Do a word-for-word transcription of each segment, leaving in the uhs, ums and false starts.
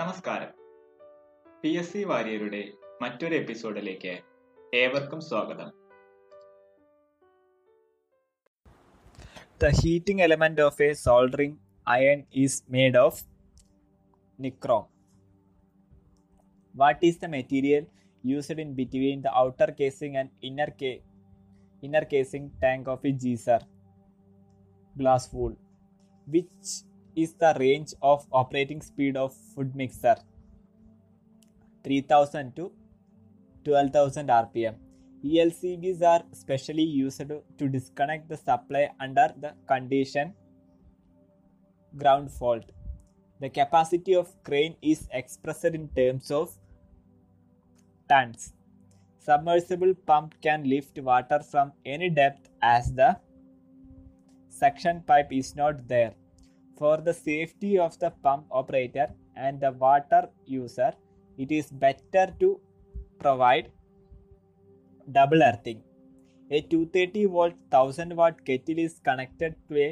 നമസ്കാരം. P S C വാരിയറുടെ മറ്റൊരു എപ്പിസോഡിലേക്ക് ഏവർക്കും സ്വാഗതം. The heating element of a soldering iron is made of nichrome. What is the material used in between the outer casing and inner ca- inner casing tank of a geyser? Glass wool. Which is the range of operating speed of food mixer? three thousand to twelve thousand R P M. E L C Bs are specially used to disconnect the supply under the condition ground fault. The capacity of crane is expressed in terms of tons. Submersible pump can lift water from any depth as the suction pipe is not there. For the safety of the pump operator and the water user, it is better to provide double earthing. A two hundred thirty volt one thousand watt kettle is connected to a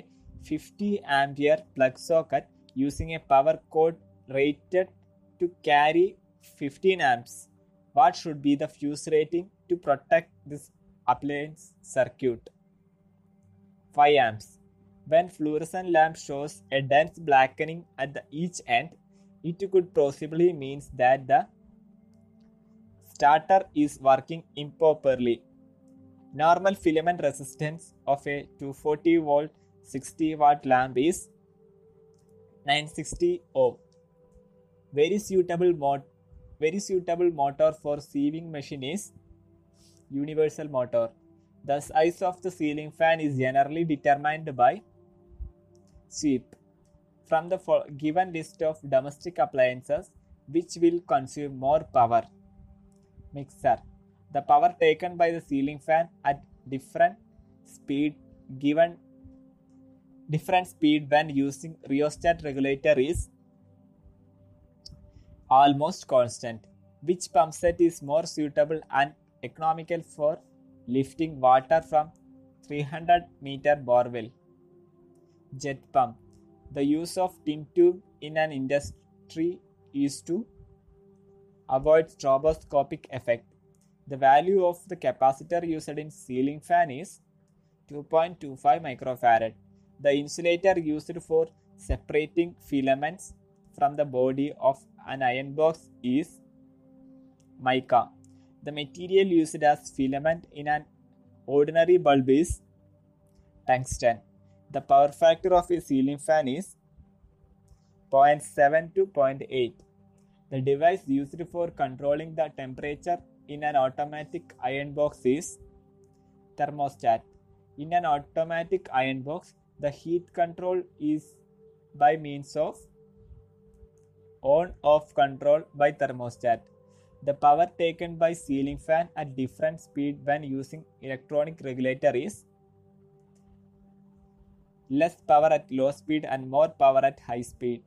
fifty ampere plug socket using a power cord rated to carry fifteen amps. What should be the fuse rating to protect this appliance circuit? five amps. When fluorescent lamp shows a dense blackening at the each end, it could possibly means that the starter is working improperly. Normal filament resistance of a two hundred forty volt sixty watt lamp is nine hundred sixty ohm. Very suitable mot- very suitable motor for sewing machine is universal motor. The size of the ceiling fan is generally determined by sweep. From the fo- given list of domestic appliances, which will consume more power? Mixer. The power taken by the ceiling fan at different speed given different speed when using rheostat regulator is almost constant. Which pump set is more suitable and economical for lifting water from three hundred meter borewell? Jet pump. The use of tin tube in an industry is to avoid stroboscopic effect. The value of the capacitor used in ceiling fan is two point two five microfarad. The insulator used for separating filaments from the body of an iron box is mica. The material used as filament in an ordinary bulb is tungsten. The power factor of a ceiling fan is zero point seven to zero point eight. The device used for controlling the temperature in an automatic iron box is thermostat. In an automatic iron box, the heat control is by means of on-off control by thermostat. The power taken by ceiling fan at different speed when using electronic regulator is less power at low speed and more power at high speed.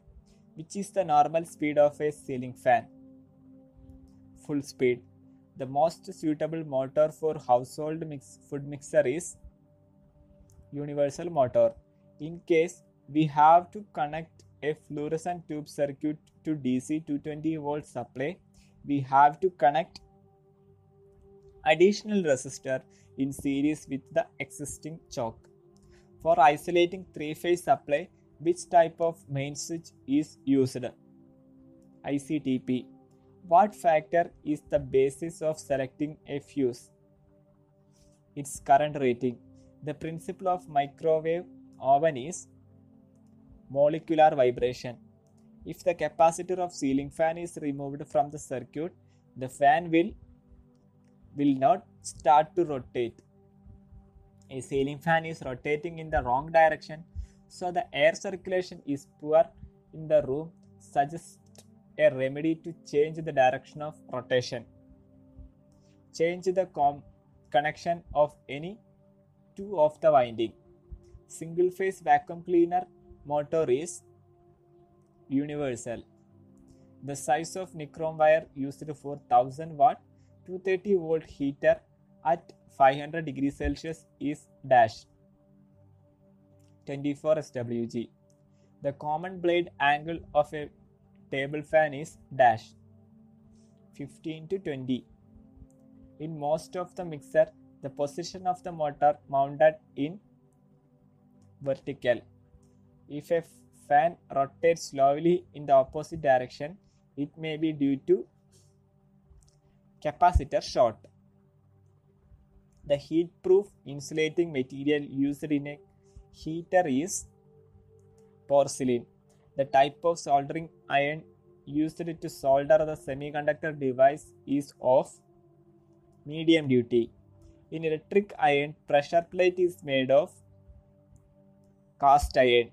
Which is the normal speed of a ceiling fan? Full speed. The most suitable motor for household mix food mixer is universal motor. In case we have to connect a fluorescent tube circuit to D C two hundred twenty volt supply, we have to connect additional resistor in series with the existing choke. For isolating three-phase supply, which type of main switch is used? I C T P. What factor is the basis of selecting a fuse? Its current rating. The principle of microwave oven is molecular vibration. If the capacitor of ceiling fan is removed from the circuit, the fan will will not start to rotate. A ceiling fan is rotating in the wrong direction, so the air circulation is poor in the room. Suggest a remedy to change the direction of rotation. Change the com- connection of any two of the winding. Single phase vacuum cleaner motor is universal. The size of nichrome wire used for one thousand watt two hundred thirty volt heater at five hundred degrees Celsius is dash twenty-four S W G. The common blade angle of a table fan is dash fifteen to twenty. In most of the mixer, the position of the motor mounted in vertical. If a fan rotates slowly in the opposite direction, it may be due to capacitor short. The heat-proof insulating material used in a heater is porcelain. The type of soldering iron used to solder the semiconductor device is of medium duty. In electric iron, pressure plate is made of cast iron.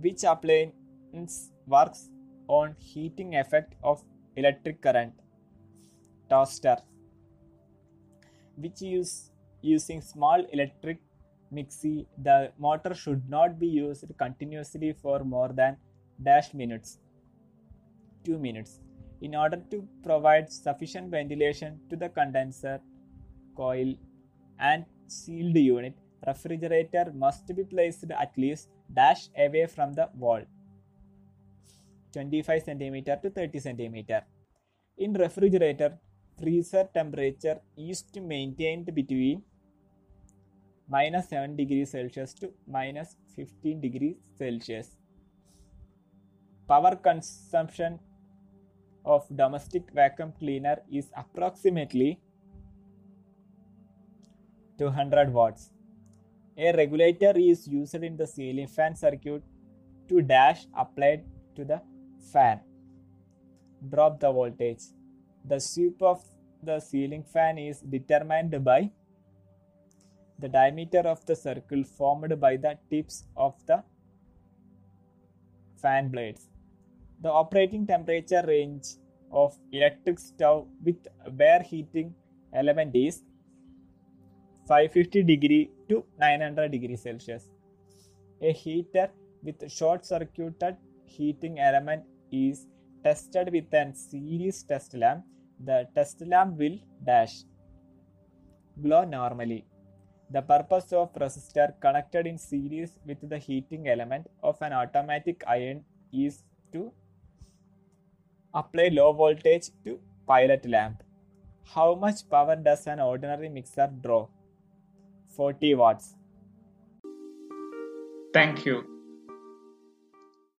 Which appliance works on heating effect of electric current? Toaster. Which use using small electric mixie, the motor should not be used continuously for more than dash minutes, two minutes, in order to provide sufficient ventilation to the condenser coil and sealed unit. Refrigerator must be placed at least dash away from the wall, twenty-five centimeters to thirty centimeters. In refrigerator, freezer temperature is to maintained between minus seven degrees Celsius to minus fifteen degrees Celsius. Power consumption of domestic vacuum cleaner is approximately two hundred watts. A regulator is used in the ceiling fan circuit to dash applied to the fan drop the voltage. The sweep of the ceiling fan is determined by the diameter of the circle formed by the tips of the fan blades. The operating temperature range of electric stove with bare heating element is five hundred fifty degrees to nine hundred degrees Celsius. A heater with short-circuited heating element is tested with a series test lamp. The test lamp will dash glow normally. The purpose of resistor connected in series with the heating element of an automatic iron is to apply low voltage to pilot lamp. How much power does an ordinary mixer draw? forty watts. Thank you.